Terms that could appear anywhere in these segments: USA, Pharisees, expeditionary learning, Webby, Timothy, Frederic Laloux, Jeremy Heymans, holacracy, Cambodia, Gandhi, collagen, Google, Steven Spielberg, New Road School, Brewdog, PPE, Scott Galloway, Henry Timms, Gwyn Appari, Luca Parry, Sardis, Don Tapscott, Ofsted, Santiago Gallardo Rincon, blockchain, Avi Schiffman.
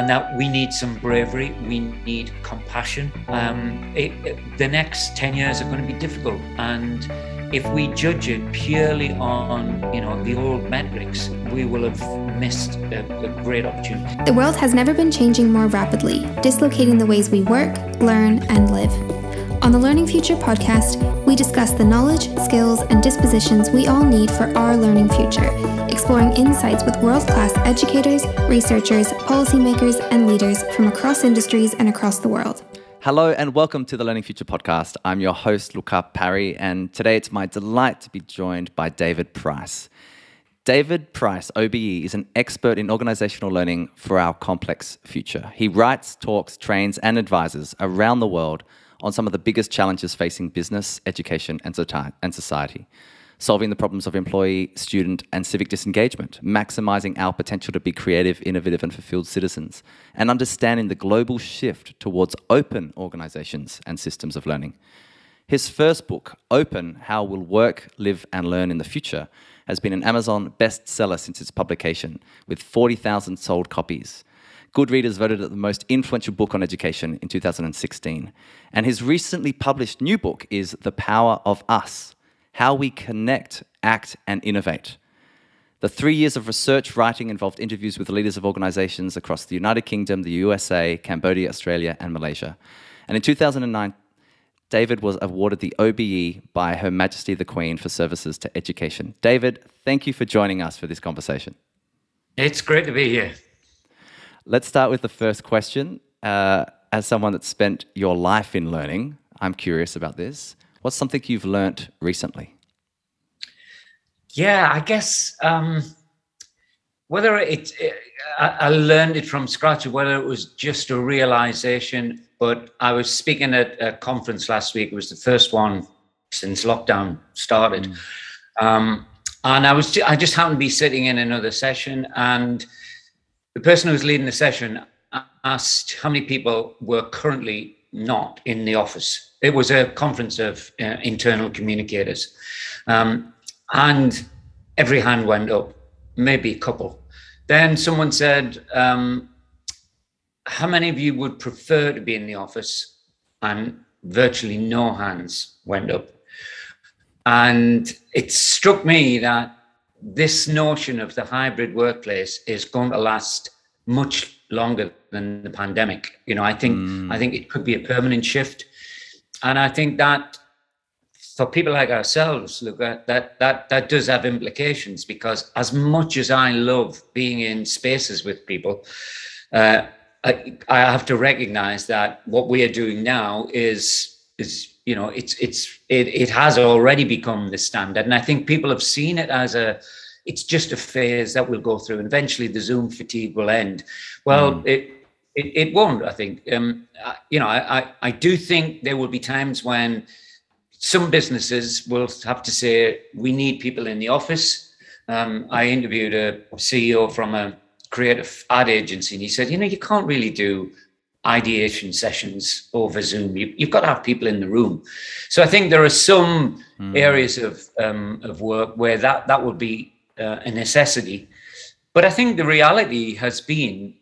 and that we need some bravery, we need compassion. The next 10 years are going to be difficult, and if we judge it purely on, the old metrics, we will have missed a great opportunity. The world has never been changing more rapidly, dislocating the ways we work, learn, and live. On the Learning Future podcast, we discuss the knowledge, skills, and dispositions we all need for our learning future, exploring insights with world-class educators, researchers, policymakers, and leaders from across industries and across the world. Hello and welcome to the Learning Future podcast. I'm your host, Luca Parry, and today it's my delight to be joined by David Price. David Price, OBE, is an expert in organisational learning for our complex future. He writes, talks, trains and advises around the world on some of the biggest challenges facing business, education and society. Solving the problems of employee, student, and civic disengagement, maximising our potential to be creative, innovative, and fulfilled citizens, and understanding the global shift towards open organisations and systems of learning. His first book, Open, How We'll Work, Live, and Learn in the Future, has been an Amazon bestseller since its publication, with 40,000 sold copies. Goodreads voted it the most influential book on education in 2016. And his recently published new book is The Power of Us, How We Connect, Act and Innovate. The 3 years of research writing involved interviews with leaders of organisations across the United Kingdom, the USA, Cambodia, Australia and Malaysia. And in 2009, David was awarded the OBE by Her Majesty the Queen for services to education. David, thank you for joining us for this conversation. It's great to be here. Let's start with the first question. As someone that's spent your life in learning, I'm curious about this. What's something you've learnt recently? Yeah, I guess whether I learned it from scratch or whether it was just a realisation, but I was speaking at a conference last week. It was the first one since lockdown started. And I just happened to be sitting in another session, and the person who was leading the session asked how many people were currently not in the office. It was a conference of internal communicators, and every hand went up, maybe a couple. Then someone said, how many of you would prefer to be in the office? And virtually no hands went up. And it struck me that this notion of the hybrid workplace is going to last much longer than the pandemic. I think it could be a permanent shift. And I think that for people like ourselves, look, that does have implications, because as much as I love being in spaces with people, I have to recognize that what we are doing now it has already become the standard. And I think people have seen it as it's just a phase that we'll go through, and eventually the Zoom fatigue will end. Well, It won't, I think. I do think there will be times when some businesses will have to say, we need people in the office. I interviewed a CEO from a creative ad agency, and he said, you can't really do ideation sessions over Zoom. You've got to have people in the room. So I think there are some areas of work where that would be a necessity. But I think the reality has been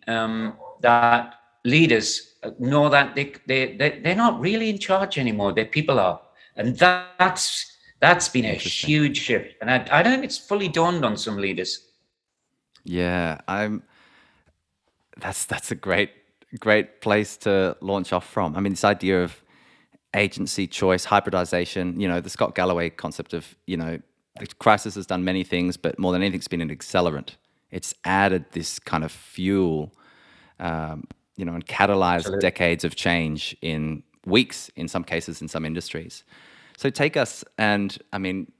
that leaders know that they're not really in charge anymore. Their people are, and that's been a huge shift. And I don't think it's fully dawned on some leaders. Yeah, that's a great place to launch off from. I mean, this idea of agency choice, hybridization. The Scott Galloway concept of the crisis has done many things, but more than anything, it's been an accelerant. It's added this kind of fuel. And catalyzed decades of change in weeks, in some cases, in some industries. So take us, and I mean,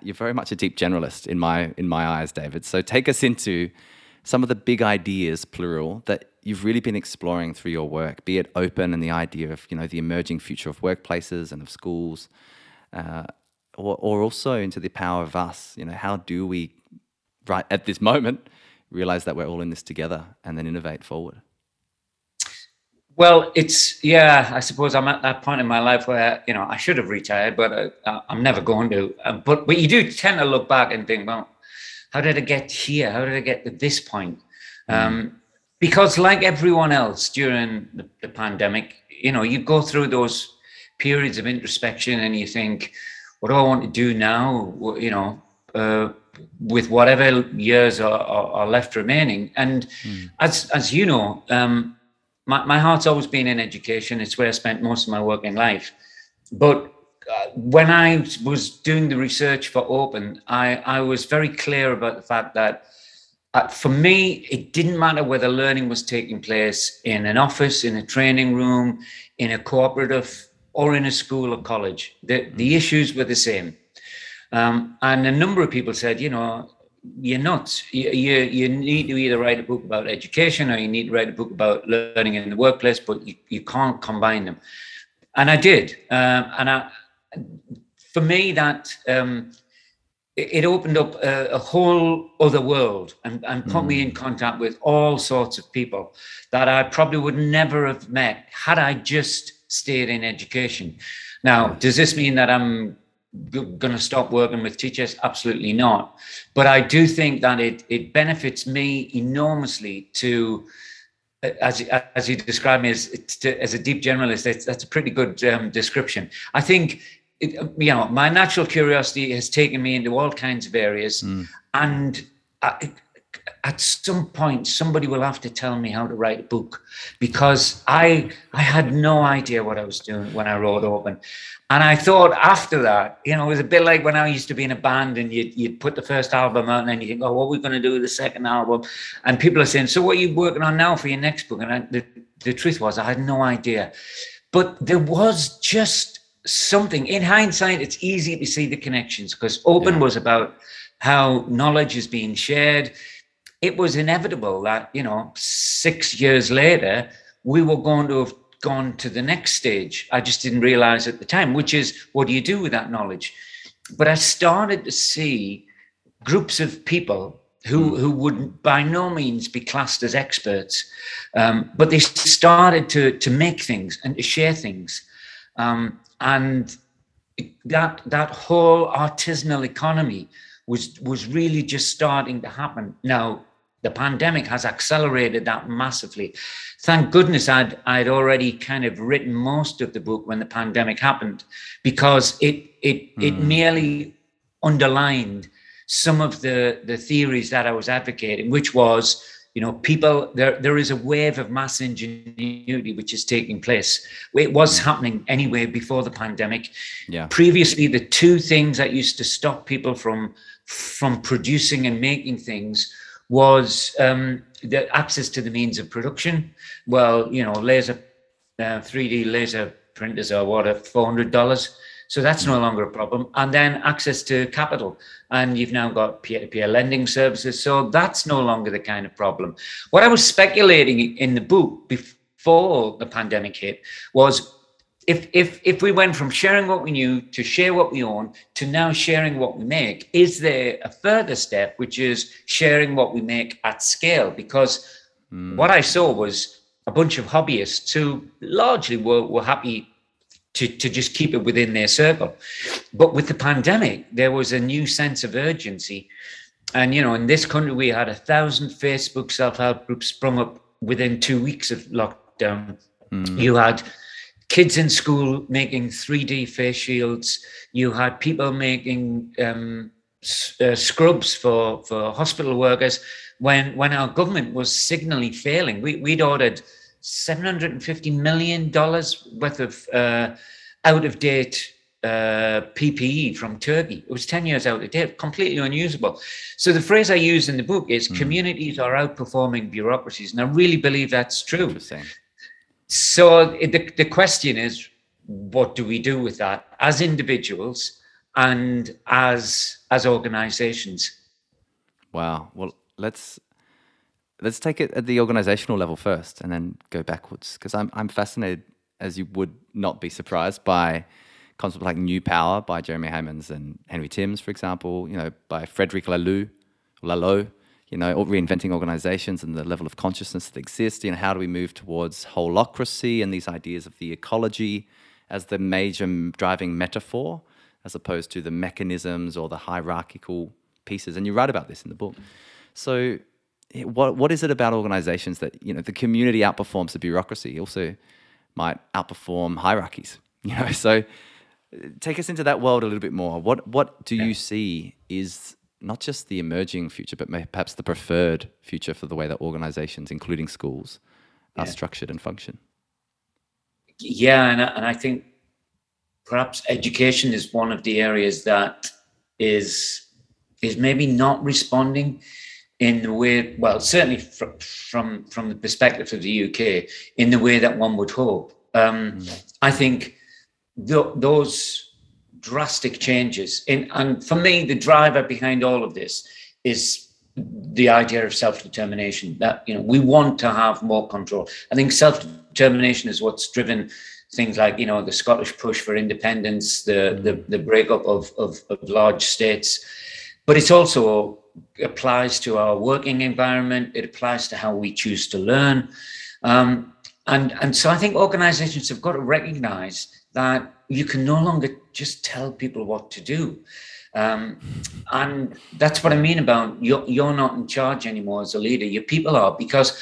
you're very much a deep generalist in my eyes, David. So take us into some of the big ideas, plural, that you've really been exploring through your work, be it Open and the idea of, the emerging future of workplaces and of schools, or also into the power of us. How do we, right at this moment, realize that we're all in this together and then innovate forward? Well, I suppose I'm at that point in my life where, I should have retired, but I'm never going to. But you do tend to look back and think, well, how did I get here? How did I get to this point? Because like everyone else during the pandemic, you know, you go through those periods of introspection and you think, what do I want to do now, you know, with whatever years are left remaining. And as you know, my heart's always been in education. It's where I spent most of my working life. But when I was doing the research for Open, I was very clear about the fact that for me, it didn't matter whether learning was taking place in an office, in a training room, in a cooperative, or in a school or college. The issues were the same. And a number of people said, you know, you're nuts. You need to either write a book about education or you need to write a book about learning in the workplace, but you can't combine them. And I did. For me, that it opened up a whole other world and put me in contact with all sorts of people that I probably would never have met had I just stayed in education. Now, does this mean that I'm going to stop working with teachers? Absolutely not. But I do think that it benefits me enormously to, as you describe me as a deep generalist, that's a pretty good description. I think, you know, my natural curiosity has taken me into all kinds of areas. And at some point, somebody will have to tell me how to write a book, because I had no idea what I was doing when I wrote Open. And I thought after that, you know, it was a bit like when I used to be in a band and you'd put the first album out and then you think, oh, what are we going to do with the second album? And people are saying, so what are you working on now for your next book? And the truth was, I had no idea. But there was just something. In hindsight, it's easy to see the connections, because Open was about how knowledge is being shared. It was inevitable that, you know, 6 years later, we were going to have gone to the next stage. I just didn't realize at the time, which is, what do you do with that knowledge? But I started to see groups of people who would by no means be classed as experts, but they started to make things and to share things. And that whole artisanal economy was really just starting to happen. Now, the pandemic has accelerated that massively. Thank goodness I'd already kind of written most of the book when the pandemic happened, because it merely underlined some of the theories that I was advocating, which was, you know, people, there is a wave of mass ingenuity which is taking place. It was happening anyway before the pandemic. Yeah. Previously, the two things that used to stop people from producing and making things was the access to the means of production. Well, you know, 3D laser printers are what, $400. So that's no longer a problem. And then access to capital. And you've now got peer-to-peer lending services. So that's no longer the kind of problem. What I was speculating in the book before the pandemic hit was if we went from sharing what we knew to share what we own to now sharing what we make, is there a further step, which is sharing what we make at scale? Because what I saw was a bunch of hobbyists who largely were happy to just keep it within their circle. But with the pandemic, there was a new sense of urgency. And, you know, in this country, we had 1,000 Facebook self-help groups sprung up within 2 weeks of lockdown. You had kids in school making 3D face shields. You had people making scrubs for hospital workers when our government was signally failing. We'd ordered $750 million worth of out-of-date PPE from Turkey. It was 10 years out of date, completely unusable. So the phrase I use in the book is communities are outperforming bureaucracies, and I really believe that's true. So the question is, what do we do with that as individuals and as organizations? Wow. Well, let's take it at the organizational level first and then go backwards, because I'm fascinated, as you would not be surprised, by concepts like New Power by Jeremy Heymans and Henry Timms, for example, you know, by Frederic Laloux, you know, or reinventing organizations and the level of consciousness that exists. You know, how do we move towards holocracy and these ideas of the ecology as the major driving metaphor, as opposed to the mechanisms or the hierarchical pieces? And you write about this in the book. So what is it about organizations that, you know, the community outperforms the bureaucracy, also might outperform hierarchies, you know? So take us into that world a little bit more. What do you see is not just the emerging future, but perhaps the preferred future for the way that organizations, including schools, are structured and function? Yeah, and I think perhaps education is one of the areas that is maybe not responding in the way, well, certainly from the perspective of the UK, in the way that one would hope. I think those drastic changes, and for me, the driver behind all of this is the idea of self-determination, that, you know, we want to have more control. I think self-determination is what's driven things like, you know, the Scottish push for independence, the breakup of large states, but it's also applies to our working environment. It applies to how we choose to learn. And so I think organizations have got to recognize that you can no longer just tell people what to do. And that's what I mean about you're not in charge anymore as a leader. Your people are, because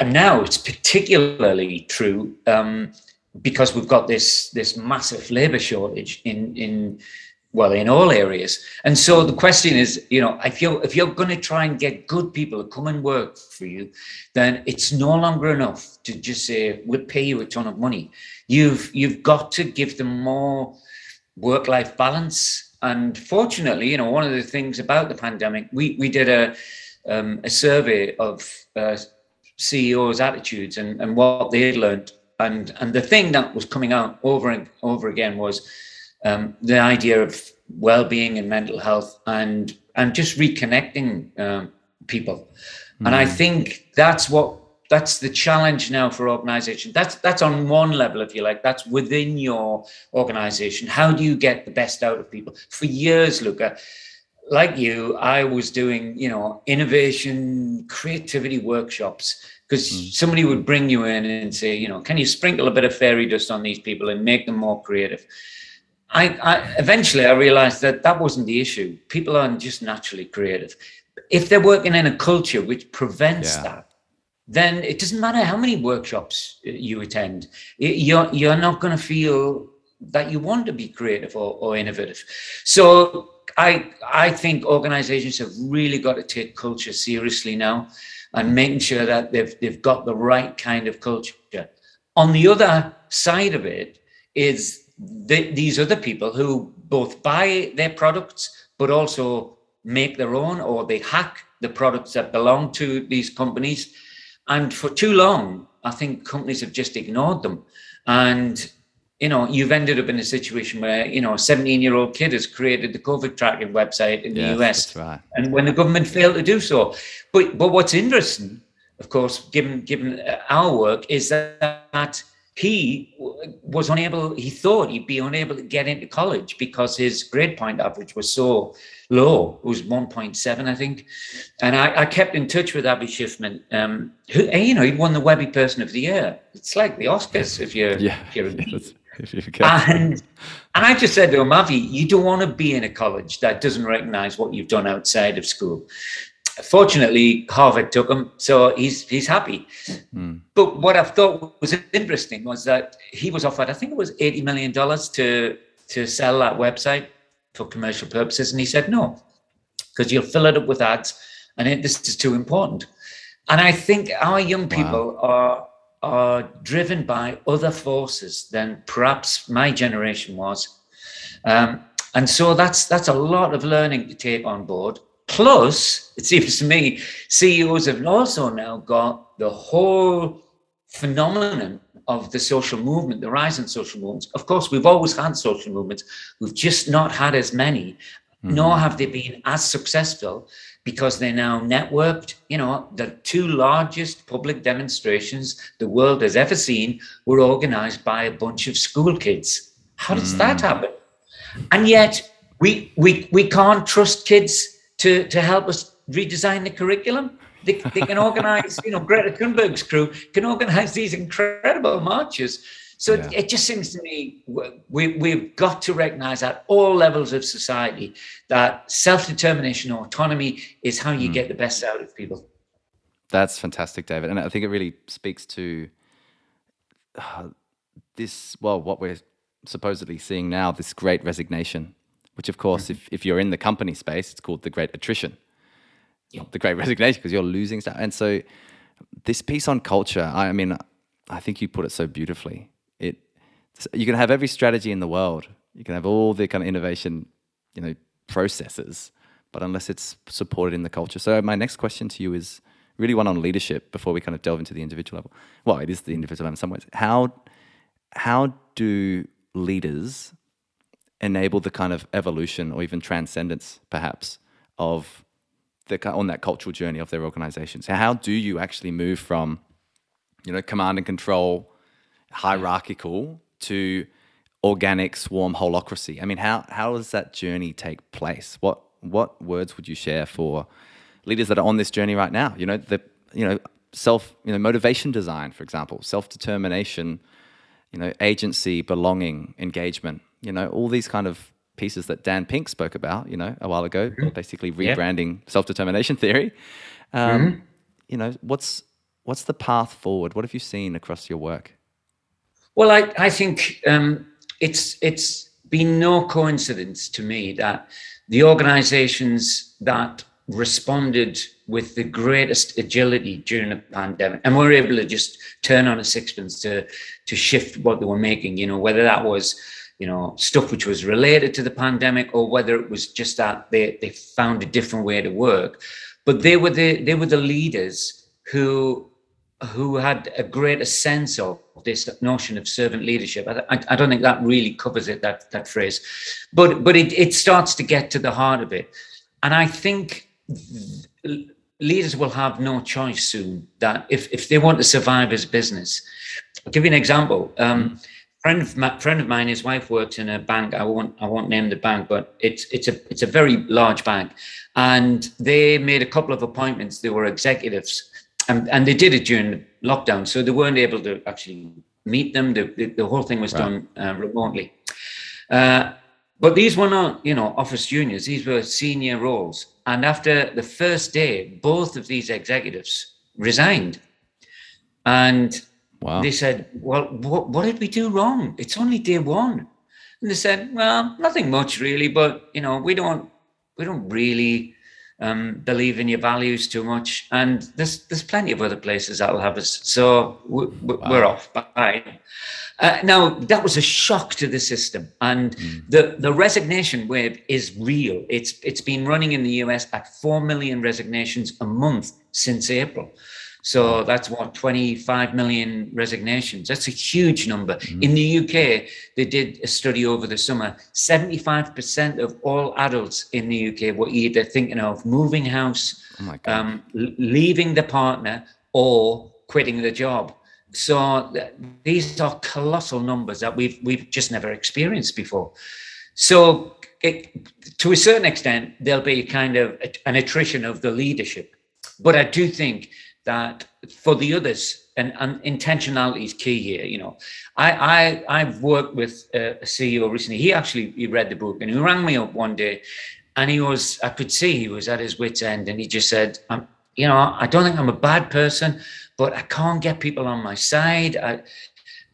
and now it's particularly true because we've got this massive labor shortage in all areas. And so the question is, you know, if you're going to try and get good people to come and work for you, then it's no longer enough to just say, we'll pay you a ton of money. You've got to give them more work-life balance. And fortunately, you know, one of the things about the pandemic, we did a survey of CEOs' attitudes and what they had learned. And the thing that was coming out over and over again was the idea of well-being and mental health and just reconnecting people. Mm. And I think that's the challenge now for organization. That's on one level, if you like, that's within your organization. How do you get the best out of people? For years, Luca, like you, I was doing, you know, innovation, creativity workshops, because somebody would bring you in and say, you know, can you sprinkle a bit of fairy dust on these people and make them more creative? I eventually realized that wasn't the issue. People aren't just naturally creative. If they're working in a culture which prevents that, then it doesn't matter how many workshops you attend. You're not going to feel that you want to be creative or innovative. So I think organizations have really got to take culture seriously now and making sure that they've got the right kind of culture. On the other side of it is these other people who both buy their products, but also make their own, or they hack the products that belong to these companies. And for too long, I think companies have just ignored them. And, you know, you've ended up in a situation where, you know, a 17-year-old kid has created the COVID tracking website in the US. That's right. And when the government failed to do so. But what's interesting, of course, given our work, is that he was unable, he thought he'd be unable to get into college because his grade point average was so low. It was 1.7, I think. And I kept in touch with Avi Schiffman, who, you know, he won the Webby Person of the Year. It's like the Oscars if you're and I just said to him, Avi, you don't want to be in a college that doesn't recognize what you've done outside of school. Fortunately, Harvard took him, so he's happy. Mm. But what I thought was interesting was that he was offered, I think it was $80 million to sell that website for commercial purposes. And he said, no, because you'll fill it up with ads and this is too important. And I think our young people are driven by other forces than perhaps my generation was. And so that's a lot of learning to take on board. Plus, it seems to me, CEOs have also now got the whole phenomenon of the social movement, the rise in social movements. Of course, we've always had social movements. We've just not had as many, nor have they been as successful because they're now networked. You know, the two largest public demonstrations the world has ever seen were organized by a bunch of school kids. How does that happen? And yet we can't trust kids to help us redesign the curriculum. They can organize, you know, Greta Thunberg's crew can organize these incredible marches. So it just seems to me we've got to recognize at all levels of society that self-determination, autonomy is how you get the best out of people. That's fantastic, David. And I think it really speaks to what we're supposedly seeing now, this great resignation, which of course, if you're in the company space, it's called the great attrition, not the great resignation, because you're losing stuff. And so this piece on culture, I mean, I think you put it so beautifully. You can have every strategy in the world. You can have all the kind of innovation, processes, but unless it's supported in the culture. So my next question to you is really one on leadership before we kind of delve into the individual level. Well, it is the individual level in some ways. How do leaders enable the kind of evolution or even transcendence perhaps of on that cultural journey of their organizations? So how do you actually move from, command and control, hierarchical to organic swarm holocracy? I mean, how does that journey take place? What words would you share for leaders that are on this journey right now? Motivation design, for example, self-determination, agency, belonging, engagement, all these kind of pieces that Dan Pink spoke about, a while ago, basically rebranding self-determination theory. What's the path forward? What have you seen across your work? Well, I think it's been no coincidence to me that the organizations that responded with the greatest agility during the pandemic and were able to just turn on a sixpence to shift what they were making, whether that was, stuff which was related to the pandemic or whether it was just that they found a different way to work. But they were the leaders who had a greater sense of this notion of servant leadership. I don't think that really covers it, that phrase, but it starts to get to the heart of it. And I think leaders will have no choice soon that if they want to survive as business. I'll give you an example. Friend of mine, his wife works in a bank. I won't name the bank, but it's a very large bank, and they made a couple of appointments. They were executives, and they did it during lockdown, so they weren't able to actually meet them. The whole thing was done remotely. But these were not, office juniors. These were senior roles. And after the first day, both of these executives resigned. And they said, well, what did we do wrong? It's only day one. And they said, well, nothing much really, but, we don't really believe in your values too much. And there's plenty of other places that will have us. So we're off. Bye. Now, that was a shock to the system, and the resignation wave is real. It's been running in the US at 4 million resignations a month since April. So that's 25 million resignations. That's a huge number. In the UK, they did a study over the summer. 75% of all adults in the UK were either thinking of moving house, leaving the partner, or quitting the job. So these are colossal numbers that we've just never experienced before. So to a certain extent, there'll be kind of an attrition of the leadership. But I do think that for the others, and intentionality is key here. I've worked with a CEO recently. He read the book, and he rang me up one day, and I could see he was at his wit's end, and he just said, I don't think I'm a bad person, but I can't get people on my side.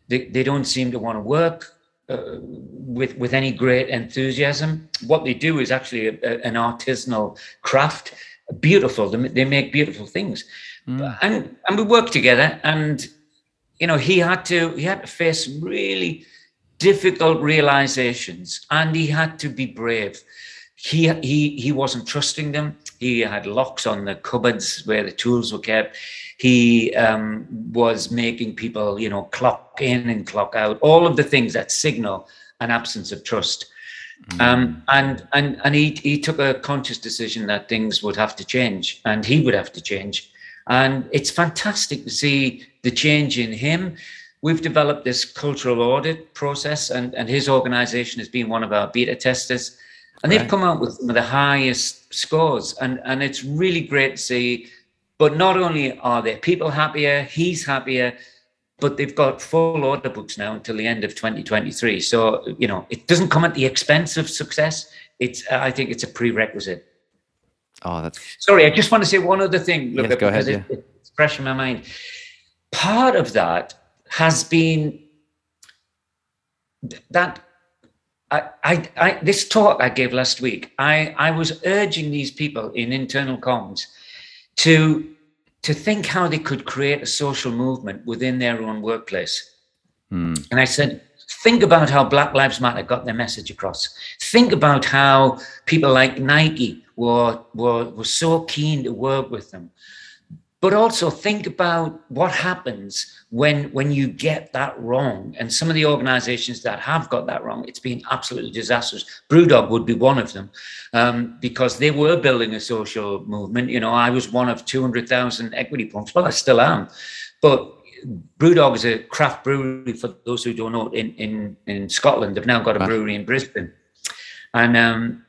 They don't seem to want to work with any great enthusiasm. What they do is actually an artisanal craft, beautiful. They make beautiful things, and we work together. And he had to face really difficult realizations, and he had to be brave. He wasn't trusting them. He had locks on the cupboards where the tools were kept. He was making people, clock in and clock out, all of the things that signal an absence of trust. And he took a conscious decision that things would have to change, and he would have to change. And it's fantastic to see the change in him. We've developed this cultural audit process, and his organization has been one of our beta testers. And they've come out with some of the highest scores, and it's really great to see. But not only are there people happier, he's happier, but they've got full order books now until the end of 2023. So, you know, it doesn't come at the expense of success. It's, I think it's a prerequisite. Oh, that's... Sorry, I just want to say one other thing, Luca, yes, go ahead, because it's fresh in my mind. Part of that has been that I this talk I gave last week, I was urging these people in internal comms to think how they could create a social movement within their own workplace. Mm. And I said, think about how Black Lives Matter got their message across. Think about how people like Nike were so keen to work with them. But also think about what happens when you get that wrong. And some of the organizations that have got that wrong, it's been absolutely disastrous. Brewdog would be one of them, because they were building a social movement. You know, I was one of 200,000 equity pumps. Well, I still am. But Brewdog is a craft brewery, for those who don't know, in Scotland. They've now got a brewery in Brisbane. And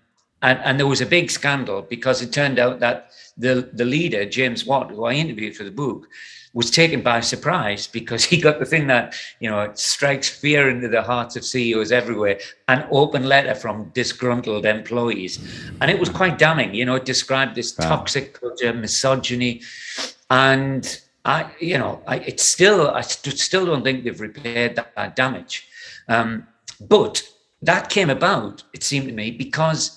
there was a big scandal because it turned out that the leader, James Watt, who I interviewed for the book, was taken by surprise because he got the thing that, you know, it strikes fear into the hearts of CEOs everywhere, an open letter from disgruntled employees. And it was quite damning. You know, it described this toxic culture, misogyny. And, I still don't think they've repaired that damage. But that came about, it seemed to me, because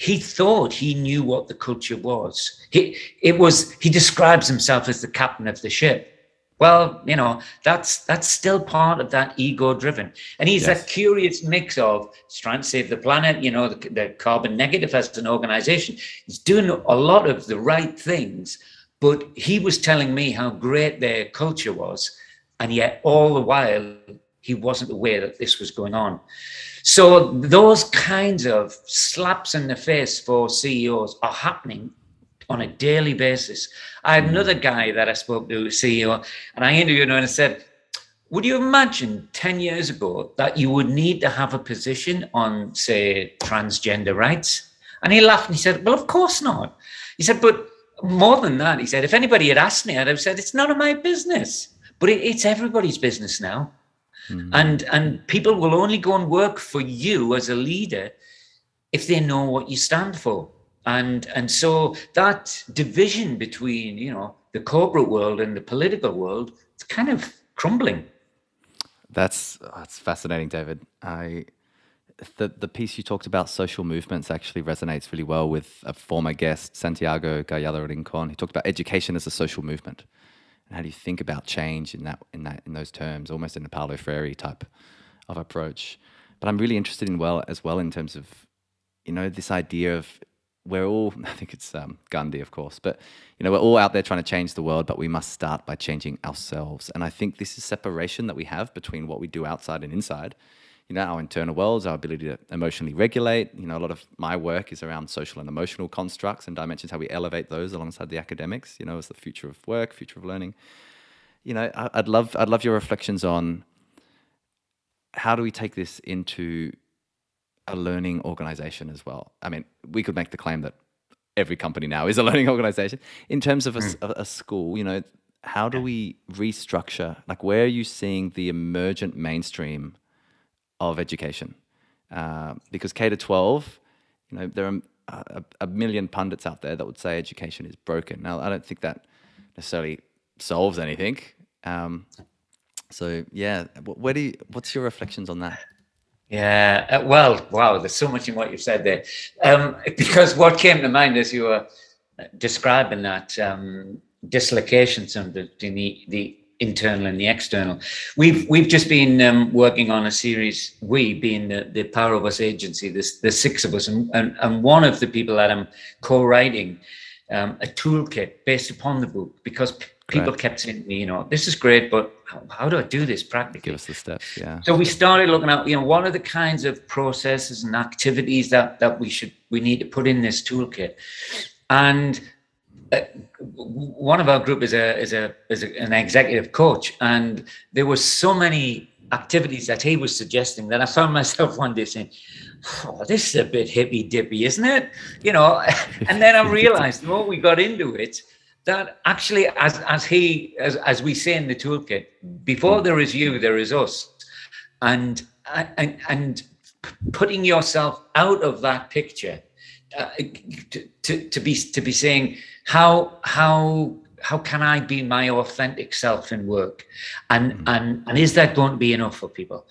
he thought he knew what the culture was. He describes himself as the captain of the ship. Well, you know, that's still part of that ego-driven. And he's that curious mix of trying to save the planet, you know, the carbon negative as an organization. He's doing a lot of the right things, but he was telling me how great their culture was, and yet all the while he wasn't aware that this was going on. So those kinds of slaps in the face for CEOs are happening on a daily basis. I had another guy that I spoke to, a CEO, and I interviewed him and I said, would you imagine 10 years ago that you would need to have a position on, say, transgender rights? And he laughed and he said, well, of course not. He said, but more than that, he said, if anybody had asked me, I'd have said, it's none of my business. But it's everybody's business now. Mm-hmm. And people will only go and work for you as a leader if they know what you stand for. And so that division between, you know, the corporate world and the political world, it's kind of crumbling. That's fascinating, David. The piece you talked about, social movements, actually resonates really well with a former guest, Santiago Gallardo Rincon. He talked about education as a social movement. And how do you think about change in those terms, almost in a Paulo Freire type of approach? But I'm really interested in terms of, you know, this idea of we're all, I think it's Gandhi, of course, but, you know, we're all out there trying to change the world, but we must start by changing ourselves. And I think this is separation that we have between what we do outside and inside, you know, our internal worlds, our ability to emotionally regulate. You know, a lot of my work is around social and emotional constructs and dimensions, how we elevate those alongside the academics, you know, as the future of work, future of learning. You know, I'd love your reflections on how do we take this into a learning organization as well. I mean, we could make the claim that every company now is a learning organization. In terms of a school, you know, how do we restructure? Like, where are you seeing the emergent mainstream of education? Because K-12, you know, there are a million pundits out there that would say education is broken. Now, I don't think that necessarily solves anything. So, yeah, what's your reflections on that? Yeah, well, wow, there's so much in what you've said there. Because what came to mind as you were describing that dislocation between the internal and the external. We've just been working on a series, we being the Power of Us agency, the six of us, and one of the people that I'm co-writing a toolkit based upon the book, because people kept saying, you know, this is great, but how do I do this practically? Give us the steps, yeah. So we started looking at, you know, what are the kinds of processes and activities that we need to put in this toolkit. And one of our group is an executive coach, and there were so many activities that he was suggesting that I found myself one day saying, oh, this is a bit hippy dippy, isn't it? You know, and then I realized the more we got into it, that actually, as we say in the toolkit, before there is you, there is us, and putting yourself out of that picture to be saying how can I be my authentic self in work, and is that going to be enough for people?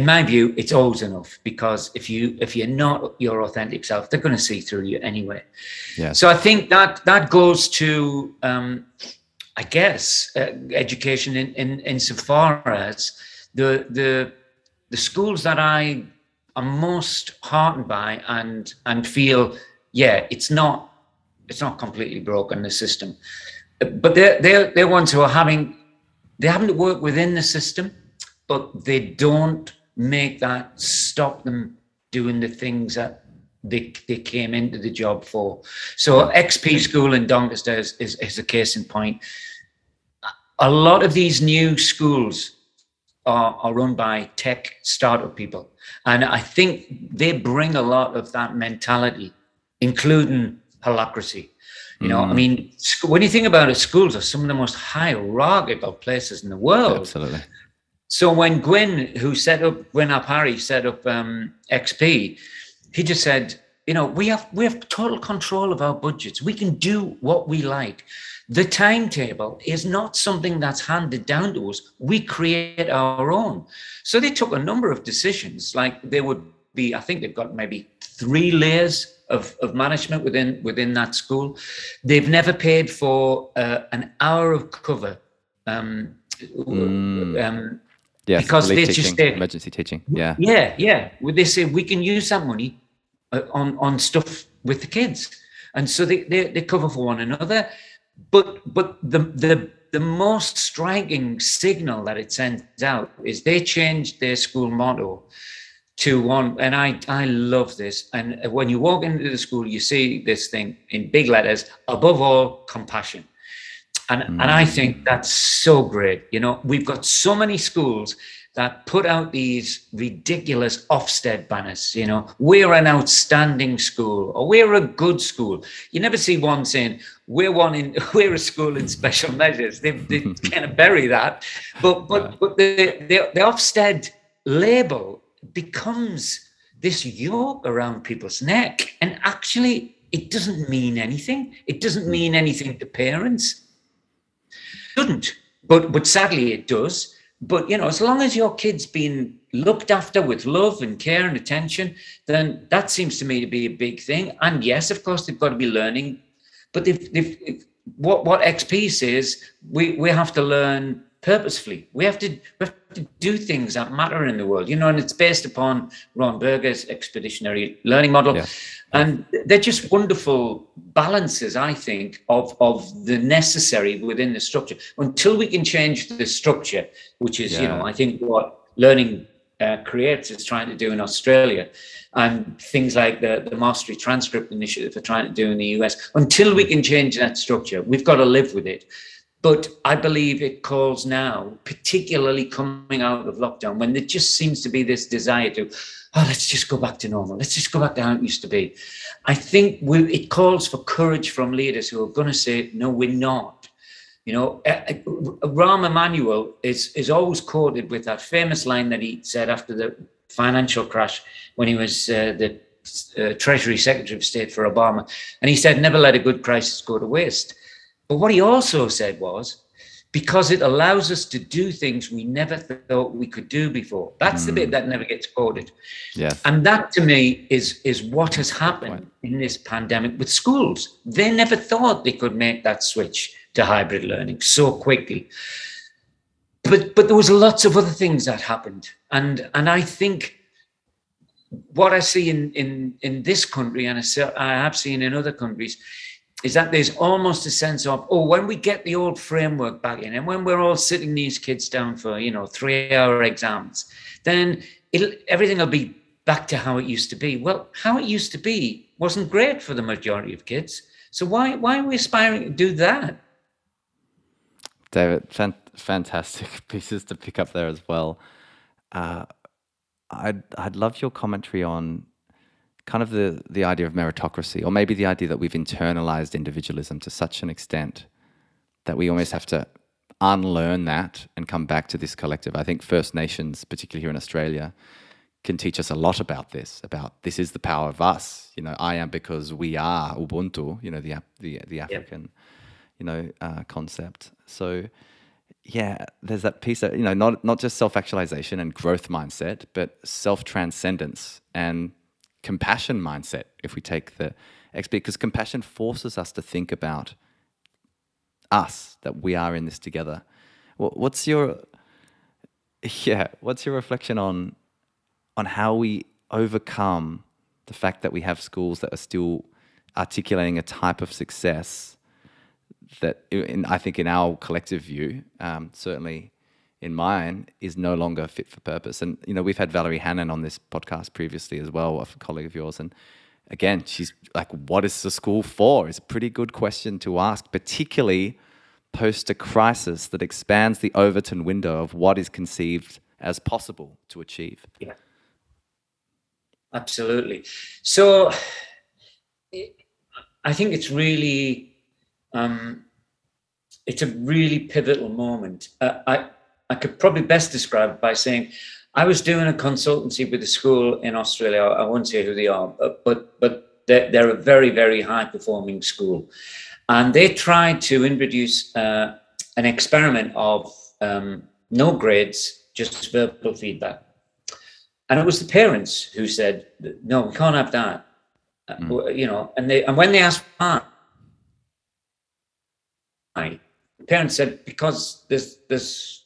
In my view, it's always enough, because if you're not your authentic self, they're going to see through you anyway. Yes. So I think that goes to, I guess, education in so far as the schools that I am most heartened by and feel, yeah, it's not completely broken, the system, but they're ones who are having to work within the system, but they don't make that stop them doing the things that they came into the job for. So XP school in Doncaster is a case in point. A lot of these new schools are run by tech startup people, and I think they bring a lot of that mentality, including holacracy. You know, I mean, when you think about it, schools are some of the most hierarchical places in the world. Absolutely. So when Gwyn Appari set up XP, he just said, you know, we have total control of our budgets. We can do what we like. The timetable is not something that's handed down to us. We create our own. So they took a number of decisions. Like there would be, I think they've got maybe 3 layers of management within that school. They've never paid for an hour of cover. Yes, because they just say emergency teaching. Yeah. Well, they say we can use that money on stuff with the kids, and so they cover for one another. But the most striking signal that it sends out is they changed their school motto to one, and I love this. And when you walk into the school, you see this thing in big letters: above all, compassion. And I think that's so great. You know, we've got so many schools that put out these ridiculous Ofsted banners. You know, we're an outstanding school, or we're a good school. You never see one saying we're a school in special measures. They kind of bury that. But the Ofsted label becomes this yoke around people's neck, and actually it doesn't mean anything. It doesn't mean anything to parents. Shouldn't, but sadly it does. But you know, as long as your kid's being looked after with love and care and attention, then that seems to me to be a big thing. And yes, of course, they've got to be learning. But if what XP says, we have to learn purposefully. We have to do things that matter in the world. You know, and it's based upon Ron Berger's expeditionary learning model. Yeah. And they're just wonderful balances, I think, of the necessary within the structure. Until we can change the structure, which is, you know, I think what Learning Creates is trying to do in Australia, and things like the Mastery Transcript Initiative are trying to do in the US. Until we can change that structure, we've got to live with it. But I believe it calls now, particularly coming out of lockdown, when there just seems to be this desire to, let's just go back to normal. Let's just go back to how it used to be. I think it calls for courage from leaders who are going to say, no, we're not. You know, Rahm Emanuel is always quoted with that famous line that he said after the financial crash when he was the Treasury Secretary of State for Obama. And he said, never let a good crisis go to waste. But what he also said was, because it allows us to do things we never thought we could do before. That's the bit that never gets quoted. Yes. And that to me is what has happened in this pandemic with schools. They never thought they could make that switch to hybrid learning so quickly. But there was lots of other things that happened. And I think what I see in this country, and I have seen in other countries, is that there's almost a sense of, when we get the old framework back in, and when we're all sitting these kids down for, you know, 3-hour exams, then everything will be back to how it used to be. Well, how it used to be wasn't great for the majority of kids. So why are we aspiring to do that? David, fantastic pieces to pick up there as well. I'd love your commentary on kind of the idea of meritocracy, or maybe the idea that we've internalized individualism to such an extent that we almost have to unlearn that and come back to this collective. I think First Nations, particularly here in Australia, can teach us a lot about this, is the power of us. You know, I am because we are Ubuntu, you know, the African, you know, concept. So yeah, there's that piece that, you know, not just self-actualization and growth mindset, but self-transcendence and compassion mindset, if we take the XP, because compassion forces us to think about us, that we are in this together. What's your reflection on how we overcome the fact that we have schools that are still articulating a type of success that, I think in our collective view, certainly in mine, is no longer fit for purpose? And, you know, we've had Valerie Hannon on this podcast previously as well, a colleague of yours. And again, she's like, what is the school for? It's a pretty good question to ask, particularly post a crisis that expands the Overton window of what is conceived as possible to achieve. Yeah. Absolutely. So I think it's really, it's a really pivotal moment. I could probably best describe it by saying I was doing a consultancy with a school in Australia. I won't say who they are, but they're a very, very high performing school. And they tried to introduce an experiment of no grades, just verbal feedback. And it was the parents who said, no, we can't have that. You know, and when they asked why, the parents said, because if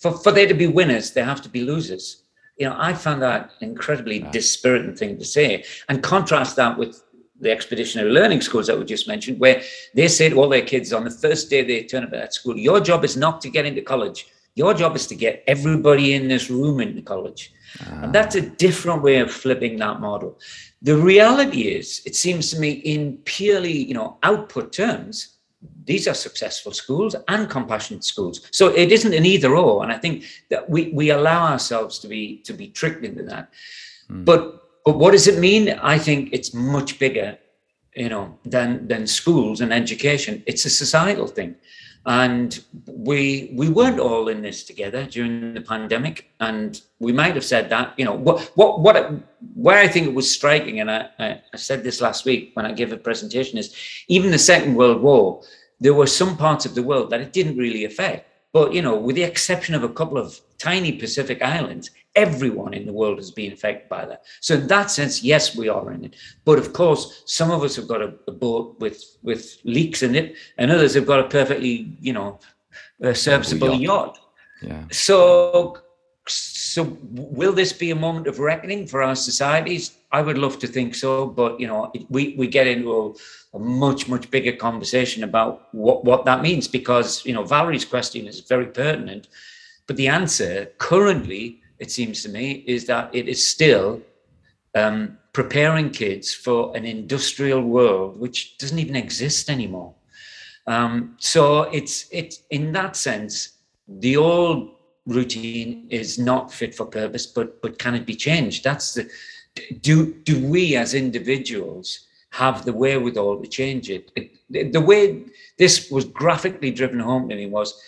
for there to be winners, there have to be losers. You know, I found that incredibly dispiriting thing to say, and contrast that with the expeditionary learning schools that we just mentioned, where they say to all their kids on the first day they turn up at school, your job is not to get into college. Your job is to get everybody in this room into college. And that's a different way of flipping that model. The reality is, it seems to me, in purely, you know, output terms, these are successful schools and compassionate schools. So it isn't an either or. And I think that we allow ourselves to be tricked into that. But what does it mean? I think it's much bigger, you know, than schools and education. It's a societal thing. And we weren't all in this together during the pandemic, and we might have said that, you know, where I think it was striking, and I said this last week when I gave a presentation, is even the Second World War, there were some parts of the world that it didn't really affect. But, you know, with the exception of a couple of tiny Pacific islands, everyone in the world has been affected by that. So in that sense, yes, we are in it. But of course, some of us have got a boat with leaks in it, and others have got a perfectly, you know, serviceable yacht. Yeah. So will this be a moment of reckoning for our societies? I would love to think so, but, you know, we get into a much, much bigger conversation about what that means, because, you know, Valerie's question is very pertinent, but the answer currently, it seems to me, is that it is still preparing kids for an industrial world which doesn't even exist anymore. So it's in that sense, the old routine is not fit for purpose, but can it be changed? That's the, do we as individuals have the wherewithal to change it? The way this was graphically driven home to me was,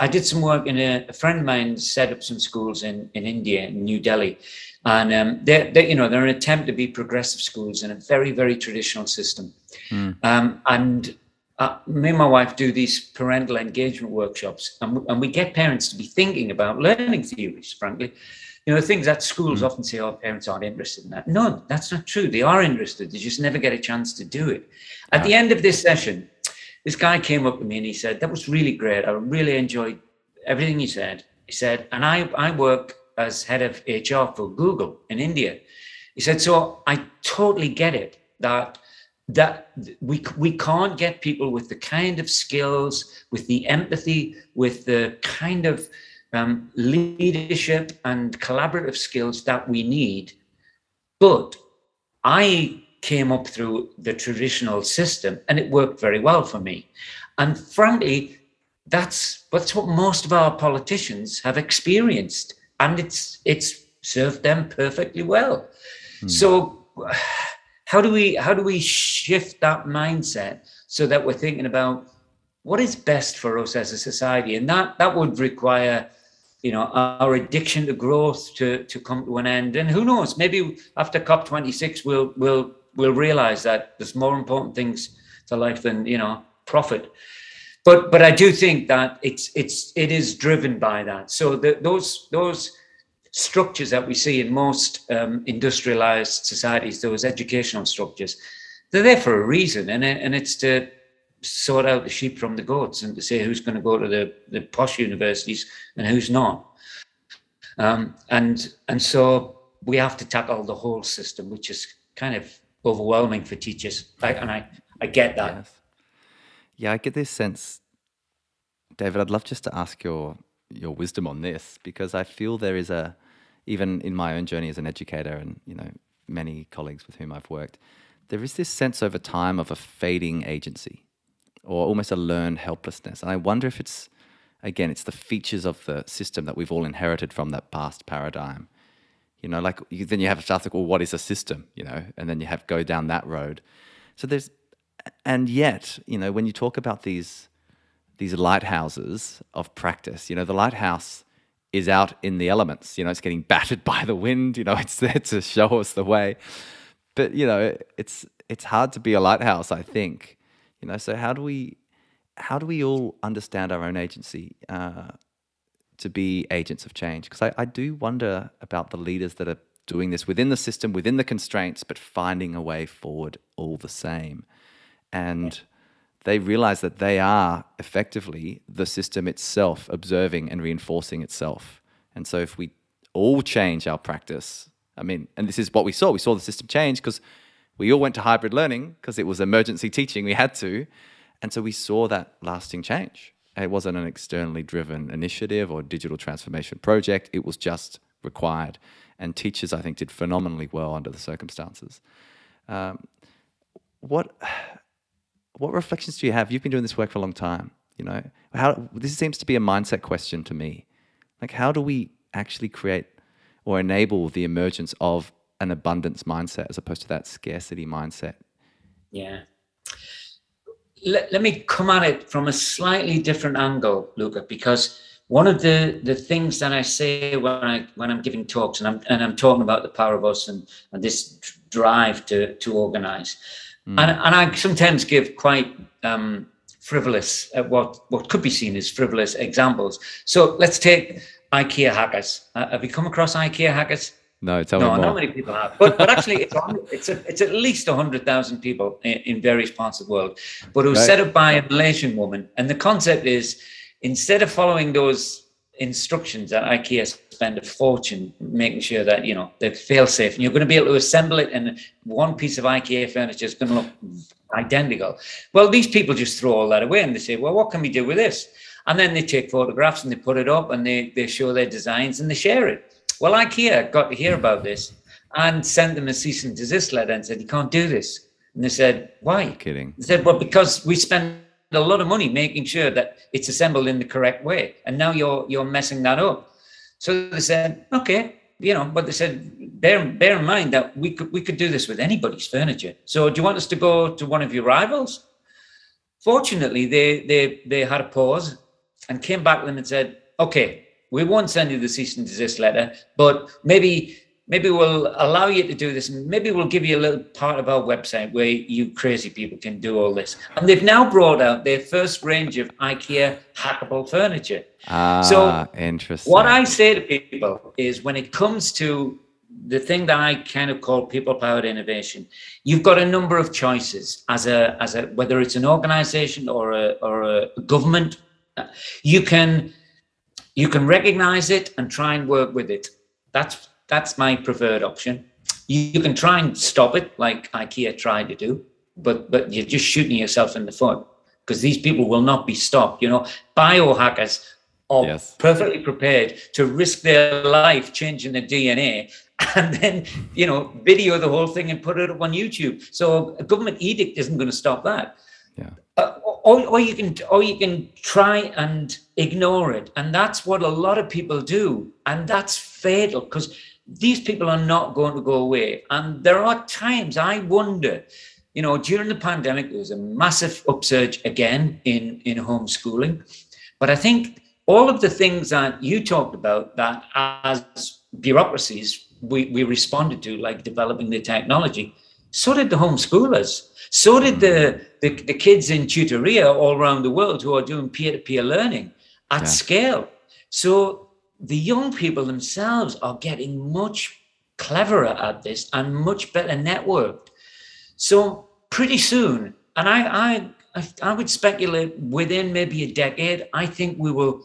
I did some work in a friend of mine set up some schools in India, in New Delhi, and they, you know, they're an attempt to be progressive schools in a very, very traditional system. And me and my wife do these parental engagement workshops, and we get parents to be thinking about learning theories, frankly. You know, things that schools often say, oh, parents aren't interested in that. No, that's not true. They are interested. They just never get a chance to do it. At the end of this session, this guy came up to me and he said, that was really great. I really enjoyed everything you said. He said, and I work as head of HR for Google in India. He said, so I totally get it that we can't get people with the kind of skills, with the empathy, with the kind of leadership and collaborative skills that we need. But I came up through the traditional system and it worked very well for me. And frankly, that's what most of our politicians have experienced, and it's served them perfectly well. So how do we shift that mindset so that we're thinking about what is best for us as a society? And that would require, you know, our addiction to growth to come to an end. And who knows, maybe after COP26, we'll realize that there's more important things to life than, you know, profit. But I do think that it is driven by that. So those structures that we see in most industrialized societies, those educational structures, they're there for a reason. And it's to sort out the sheep from the goats and to say who's going to go to the posh universities and who's not. And so we have to tackle the whole system, which is kind of overwhelming for teachers. And I get that. Yeah, I get this sense, David, I'd love just to ask your wisdom on this, because I feel there is even in my own journey as an educator and, you know, many colleagues with whom I've worked, there is this sense over time of a fading agency or almost a learned helplessness. And I wonder if it's, again, it's the features of the system that we've all inherited from that past paradigm. You know, like then you have to start thinking, well, what is a system, you know, and then you have to go down that road. So there's, and yet, you know, when you talk about these lighthouses of practice, you know, the lighthouse is out in the elements, you know, it's getting battered by the wind, you know, it's there to show us the way. But, you know, it's hard to be a lighthouse, I think, you know, so how do we all understand our own agency to be agents of change? Because I do wonder about the leaders that are doing this within the system, within the constraints, but finding a way forward all the same. And they realize that they are effectively the system itself observing and reinforcing itself. And so if we all change our practice, I mean, and this is what we saw the system change because we all went to hybrid learning because it was emergency teaching, we had to. And so we saw that lasting change. It wasn't an externally driven initiative or digital transformation project. It was just required. And teachers, I think, did phenomenally well under the circumstances. What reflections do you have? You've been doing this work for a long time, you know. This seems to be a mindset question to me. Like, how do we actually create or enable the emergence of an abundance mindset as opposed to that scarcity mindset? Yeah. Let me come at it from a slightly different angle, Luca, because one of the things that I say when I'm giving talks and I'm talking about the power of us and this drive to organize. And I sometimes give quite frivolous, what could be seen as frivolous examples. So let's take IKEA hackers. Have you come across IKEA hackers? No, tell me more. No, not many people have. But actually, it's at least 100,000 people in various parts of the world. But it was set up by a Malaysian woman. And the concept is, instead of following those instructions that IKEA spend a fortune making sure that, you know, they're fail-safe and you're going to be able to assemble it and one piece of IKEA furniture is going to look identical. Well, these people just throw all that away and they say, well, what can we do with this? And then they take photographs and they put it up and they show their designs and they share it. Well, IKEA got to hear about this and sent them a cease and desist letter and said, you can't do this. And they said, why? You're kidding. They said, well, because we spend a lot of money making sure that it's assembled in the correct way, and now you're messing that up. So they said, okay, you know, but they said, bear in mind that we could do this with anybody's furniture. So do you want us to go to one of your rivals? Fortunately, they had a pause and came back to them and said, okay, we won't send you the cease and desist letter, but maybe we'll allow you to do this, and maybe we'll give you a little part of our website where you crazy people can do all this. And they've now brought out their first range of IKEA hackable furniture. So interesting. What I say to people is, when it comes to the thing that I kind of call people-powered innovation, you've got a number of choices as a whether it's an organization or a government. You can recognize it and try and work with it. That's my preferred option. You can try and stop it like IKEA tried to do, but you're just shooting yourself in the foot because these people will not be stopped. You know, biohackers are perfectly prepared to risk their life changing their DNA and then, you know, video the whole thing and put it up on YouTube. So a government edict isn't going to stop that. Yeah. Or you can try and ignore it. And that's what a lot of people do. And that's fatal because these people are not going to go away. And there are times I wonder, you know, during the pandemic, there was a massive upsurge again in homeschooling. But I think all of the things that you talked about that as bureaucracies, we responded to, like developing the technology, so did the homeschoolers. So did the kids in Tutoria all around the world who are doing peer-to-peer learning at scale. So the young people themselves are getting much cleverer at this and much better networked. So pretty soon, and I would speculate within maybe a decade, I think we will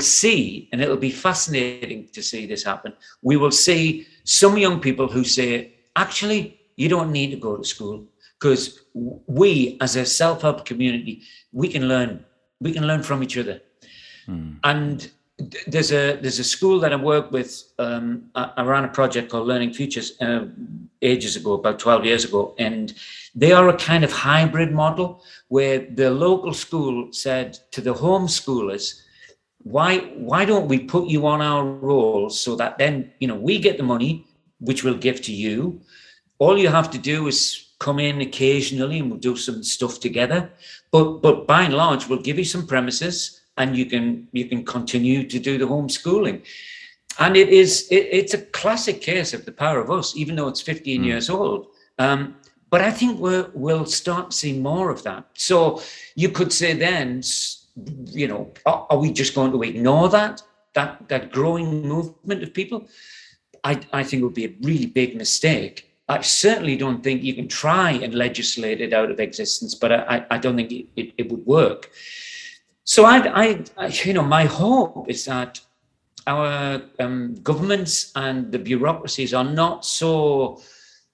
see, and it'll be fascinating to see this happen, we will see some young people who say, actually, you don't need to go to school, because we, as a self-help community, we can learn from each other. And there's a school that I work with. I ran a project called Learning Futures ages ago, about 12 years ago, and they are a kind of hybrid model where the local school said to the homeschoolers, why don't we put you on our rolls so that then, you know, we get the money, which we'll give to you. All you have to do is come in occasionally and we'll do some stuff together. But by and large, we'll give you some premises and you can continue to do the homeschooling. And it's a classic case of The Power of Us, even though it's 15 years old. But I think we'll start seeing more of that. So you could say then, you know, are we just going to ignore that growing movement of people? I think it would be a really big mistake. I certainly don't think you can try and legislate it out of existence, but I don't think it would work. So I you know, my hope is that our governments and the bureaucracies are not so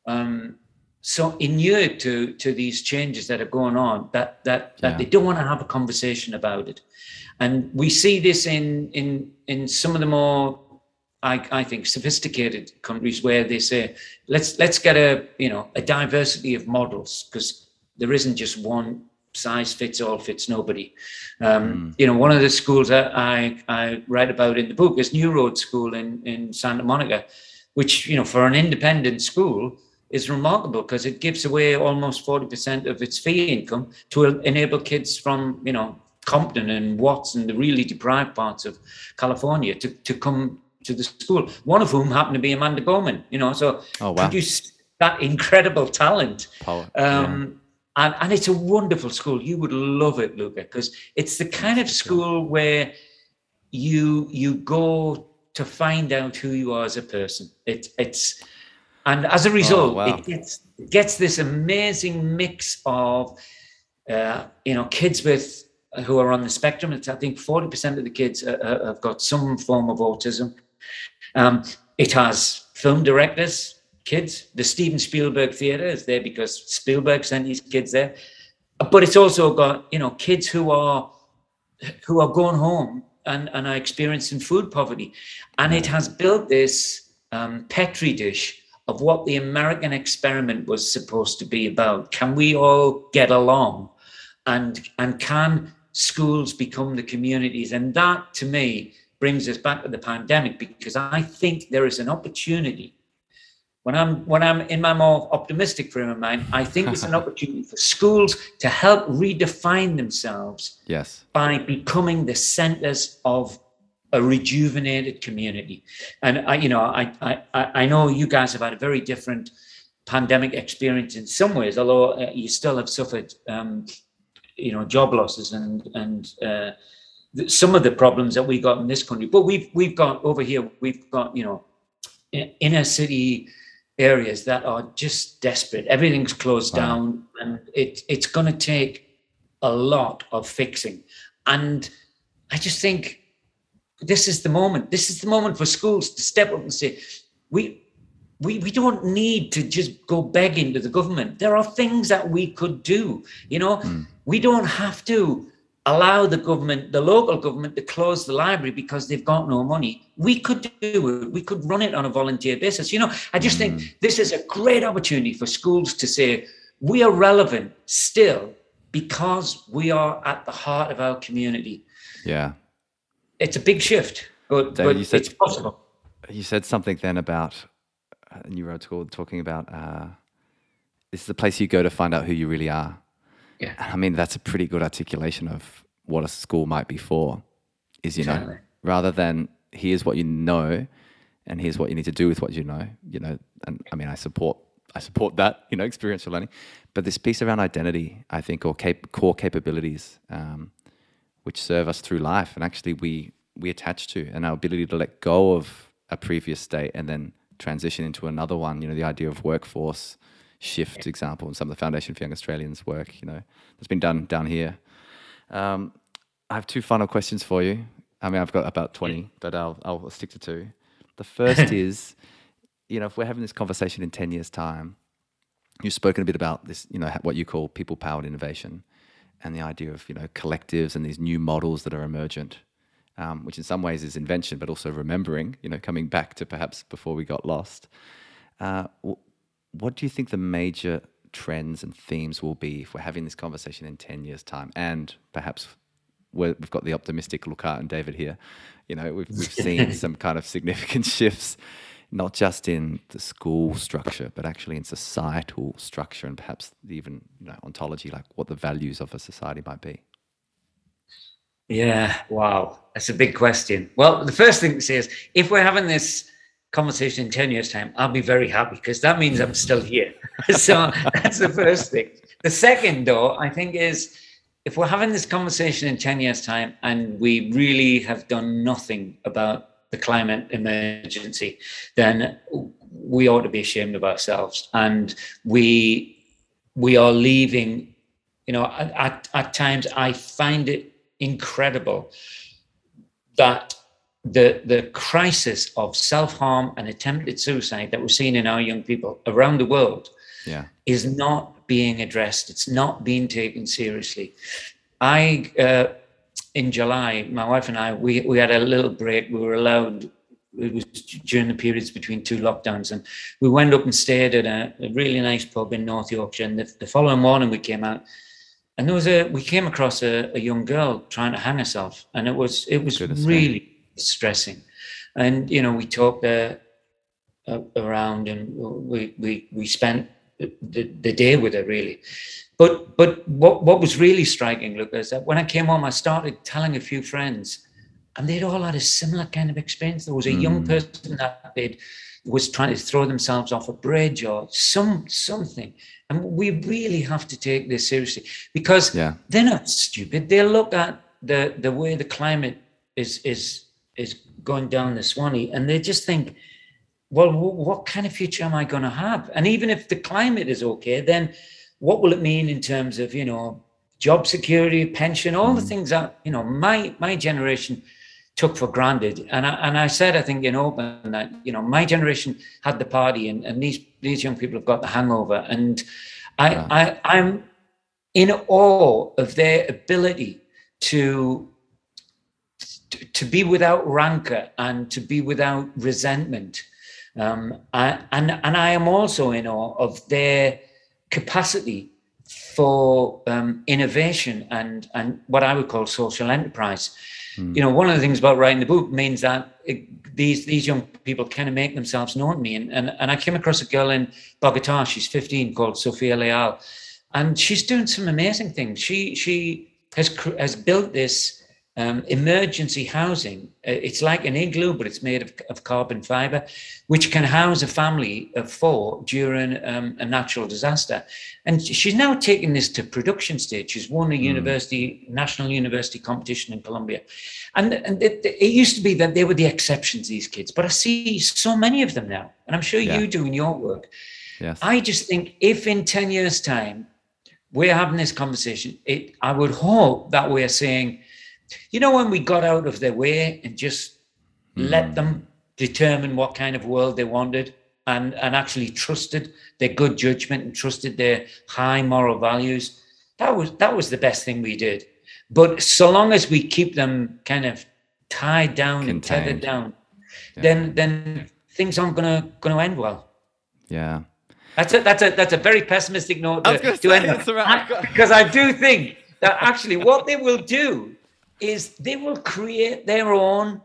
inured to these changes that are going on that they don't want to have a conversation about it. And we see this in some of the more, I think, sophisticated countries where they say, let's get a diversity of models, because there isn't just one size fits all, fits nobody. You know, one of the schools that I write about in the book is New Road School in Santa Monica, which, you know, for an independent school is remarkable because it gives away almost 40% of its fee income to enable kids from, you know, Compton and Watts and the really deprived parts of California to come to the school, one of whom happened to be Amanda Gorman, you know, so produced that incredible talent. And it's a wonderful school. You would love it, Luca, because it's the kind of school where you go to find out who you are as a person. It's and as a result, it gets this amazing mix of, you know, kids with who are on the spectrum. It's, I think, 40% of the kids have got some form of autism. It has film directors, kids. The Steven Spielberg Theatre is there because Spielberg sent his kids there. But it's also got, you know, kids who are going home and are experiencing food poverty. And it has built this petri dish of what the American experiment was supposed to be about. Can we all get along? And can schools become the communities? And that, to me, brings us back to the pandemic, because I think there is an opportunity. When I'm in my more optimistic frame of mind, I think it's an opportunity for schools to help redefine themselves by becoming the centers of a rejuvenated community. And I know you guys have had a very different pandemic experience in some ways, although you still have suffered, you know, job losses and some of the problems that we got in this country. But we've got over here, you know, inner city areas that are just desperate. Everything's closed down, and it's going to take a lot of fixing. And I just think this is the moment. This is the moment for schools to step up and say, we don't need to just go begging to the government. There are things that we could do. You know, we don't have to allow the government, the local government, to close the library because they've got no money. We could do it. We could run it on a volunteer basis. You know, I just think this is a great opportunity for schools to say, we are relevant still because we are at the heart of our community. Yeah. It's a big shift, but it's possible. you said something then about, and you wrote talking about this is the place you go to find out who you really are. Yeah. I mean, that's a pretty good articulation of what a school might be for, is, you know, rather than here's what you know and here's what you need to do with what you know, and I mean, I support that, you know, experiential learning, but this piece around identity, I think, or core capabilities, which serve us through life and actually we attach to, and our ability to let go of a previous state and then transition into another one, you know, the idea of workforce shift example and some of the Foundation for Young Australians work, you know, that's been done down here. I have two final questions for you. I mean, I've got about 20, but I'll stick to two. The first is, you know, if we're having this conversation in 10 years' time, you've spoken a bit about this, you know, what you call people-powered innovation and the idea of, you know, collectives and these new models that are emergent, which in some ways is invention, but also remembering, you know, coming back to perhaps before we got lost. What do you think the major trends and themes will be if we're having this conversation in 10 years' time? And perhaps we've got the optimistic Luca and David here. You know, we've seen some kind of significant shifts, not just in the school structure, but actually in societal structure and perhaps even, you know, ontology, like what the values of a society might be. Yeah, wow. That's a big question. Well, the first thing to say is, if we're having this conversation in 10 years' time, I'll be very happy, because that means I'm still here. So that's the first thing. The second, though, I think is, if we're having this conversation in 10 years' time and we really have done nothing about the climate emergency, then we ought to be ashamed of ourselves. And we are leaving, you know, at times I find it incredible that the crisis of self-harm and attempted suicide that we're seeing in our young people around the world is not being addressed. It's not being taken seriously. In July, my wife and I, we had a little break. We were allowed, it was during the periods between two lockdowns, and we went up and stayed at a really nice pub in North Yorkshire. And the following morning we came out, and we came across a young girl trying to hang herself, and it was really distressing. And, you know, we talked around, and we spent the day with her, really. But what was really striking, Luca, is that when I came home, I started telling a few friends, and they'd all had a similar kind of experience. There was a young person that was trying to throw themselves off a bridge or something. And we really have to take this seriously, because they're not stupid. They look at the way the climate is going down the Swanee, and they just think, well, what kind of future am I going to have? And even if the climate is okay, then what will it mean in terms of, you know, job security, pension, all the things that, you know, my generation took for granted. And I said, I think in Open, that, you know, my generation had the party, and these young people have got the hangover. And I'm in awe of their ability to be without rancor and to be without resentment. I am also in awe of their capacity for innovation and what I would call social enterprise. You know, one of the things about writing the book means that these young people kind of make themselves known to me. And I came across a girl in Bogota, she's 15, called Sofia Leal, and she's doing some amazing things. She has built this emergency housing. It's like an igloo, but it's made of carbon fiber, which can house a family of four during a natural disaster. And she's now taking this to production stage. She's won a national university competition in Colombia. And it used to be that they were the exceptions, these kids, but I see so many of them now. And I'm sure you do in your work. Yes. I just think if in 10 years' time we're having this conversation, I would hope that we're saying, you know, when we got out of their way and just let them determine what kind of world they wanted, and actually trusted their good judgment and trusted their high moral values, that was the best thing we did. But so long as we keep them kind of tied down, contained, and tethered down, then things aren't gonna end well. Yeah, that's a very pessimistic note to end on, because I do think that actually what they will do is they will create their own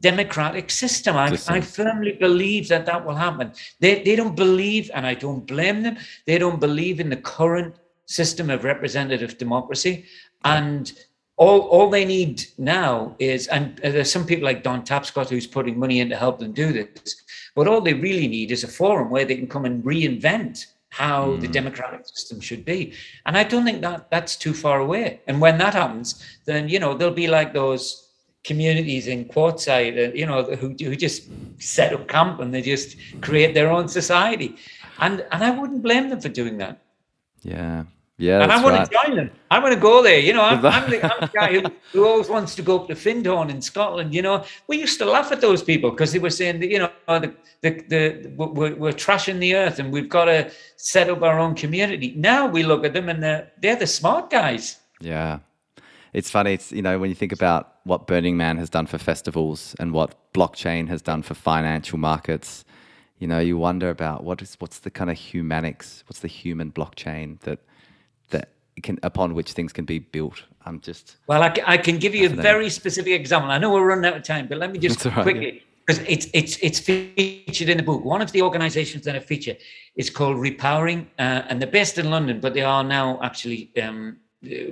democratic system. I firmly believe that that will happen. They don't believe, and I don't blame them, they don't believe in the current system of representative democracy. And all they need now is, and there's some people like Don Tapscott who's putting money in to help them do this, but all they really need is a forum where they can come and reinvent how the democratic system should be. And I don't think that that's too far away. And when that happens, then, you know, there'll be like those communities in Quartzsite, you know, who just set up camp and they just create their own society. And I wouldn't blame them for doing that. Yeah. Yeah, and I want to join them. I want to go there. You know, I'm the guy who always wants to go up to Findhorn in Scotland. You know, we used to laugh at those people because they were saying that, you know, we're trashing the earth and we've got to set up our own community. Now we look at them and they're the smart guys. Yeah, it's funny. It's, you know, when you think about what Burning Man has done for festivals and what blockchain has done for financial markets, you know, you wonder about what's the kind of humanics, what's the human blockchain upon which things can be built. I can give you a very specific example. I know we're running out of time, but let me just quickly, because it's featured in the book. One of the organizations that I feature is called Repowering, and they're based in London, but they are now actually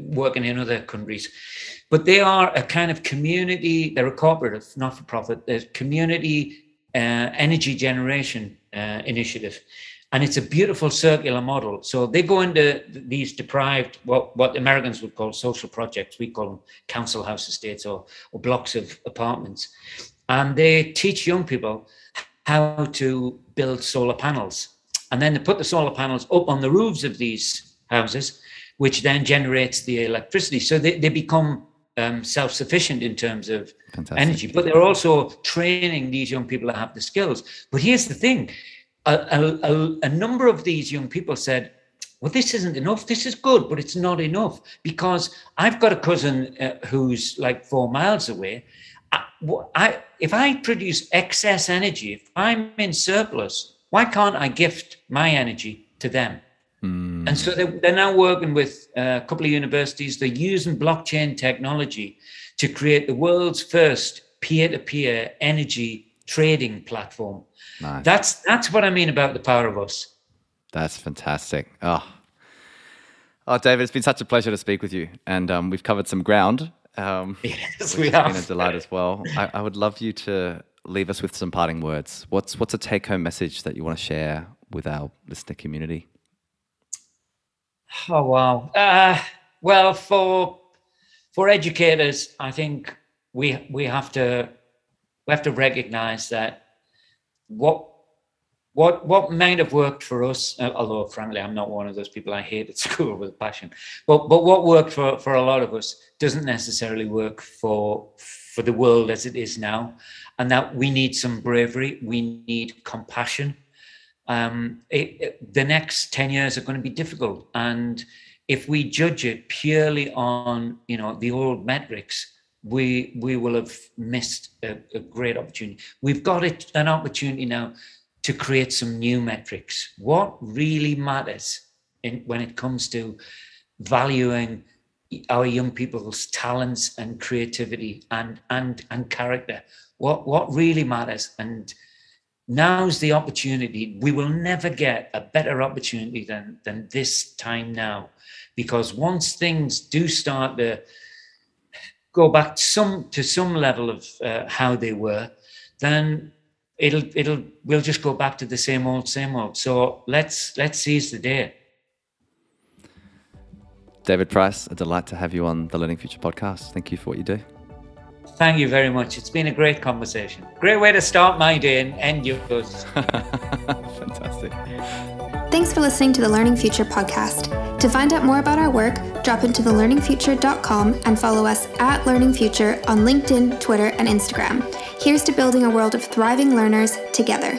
working in other countries. But they are a kind of community, they're a cooperative, not-for-profit, they're a community energy generation initiative. And it's a beautiful circular model. So they go into these deprived, what Americans would call social projects. We call them council house estates or blocks of apartments. And they teach young people how to build solar panels. And then they put the solar panels up on the roofs of these houses, which then generates the electricity. So they become self-sufficient in terms of energy. But they're also training these young people to have the skills. But here's the thing. A number of these young people said, well, this isn't enough. This is good, but it's not enough, because I've got a cousin who's like 4 miles away. If I produce excess energy, if I'm in surplus, why can't I gift my energy to them? Mm. And so they're now working with a couple of universities. They're using blockchain technology to create the world's first peer-to-peer energy trading platform. Nice. That's what I mean about the power of us. That's fantastic. Oh, David, it's been such a pleasure to speak with you, and we've covered some ground. Yes, we have. It's been a delight as well. I would love you to leave us with some parting words. What's a take-home message that you want to share with our listener community? Oh wow! Well, for educators, I think we have to. We have to recognize that what might have worked for us, although frankly I'm not one of those people, I hate at school with a passion, but what worked for a lot of us doesn't necessarily work for the world as it is now, and that we need some bravery, we need compassion. The next 10 years are going to be difficult, and if we judge it purely on, you know, the old metrics, we will have missed a great opportunity. We've got an opportunity now to create some new metrics. What really matters when it comes to valuing our young people's talents and creativity and character? What really matters? And now's the opportunity. We will never get a better opportunity than this time now, because once things do start to go back to some level of how they were, then we'll just go back to the same old. So let's seize the day. David Price, a delight to have you on the Learning Future podcast. Thank you for what you do. Thank you very much. It's been a great conversation. Great way to start my day and end yours. Fantastic. Thanks for listening to the Learning Future podcast. To find out more about our work, drop into thelearningfuture.com and follow us at Learning Future on LinkedIn, Twitter, and Instagram. Here's to building a world of thriving learners together.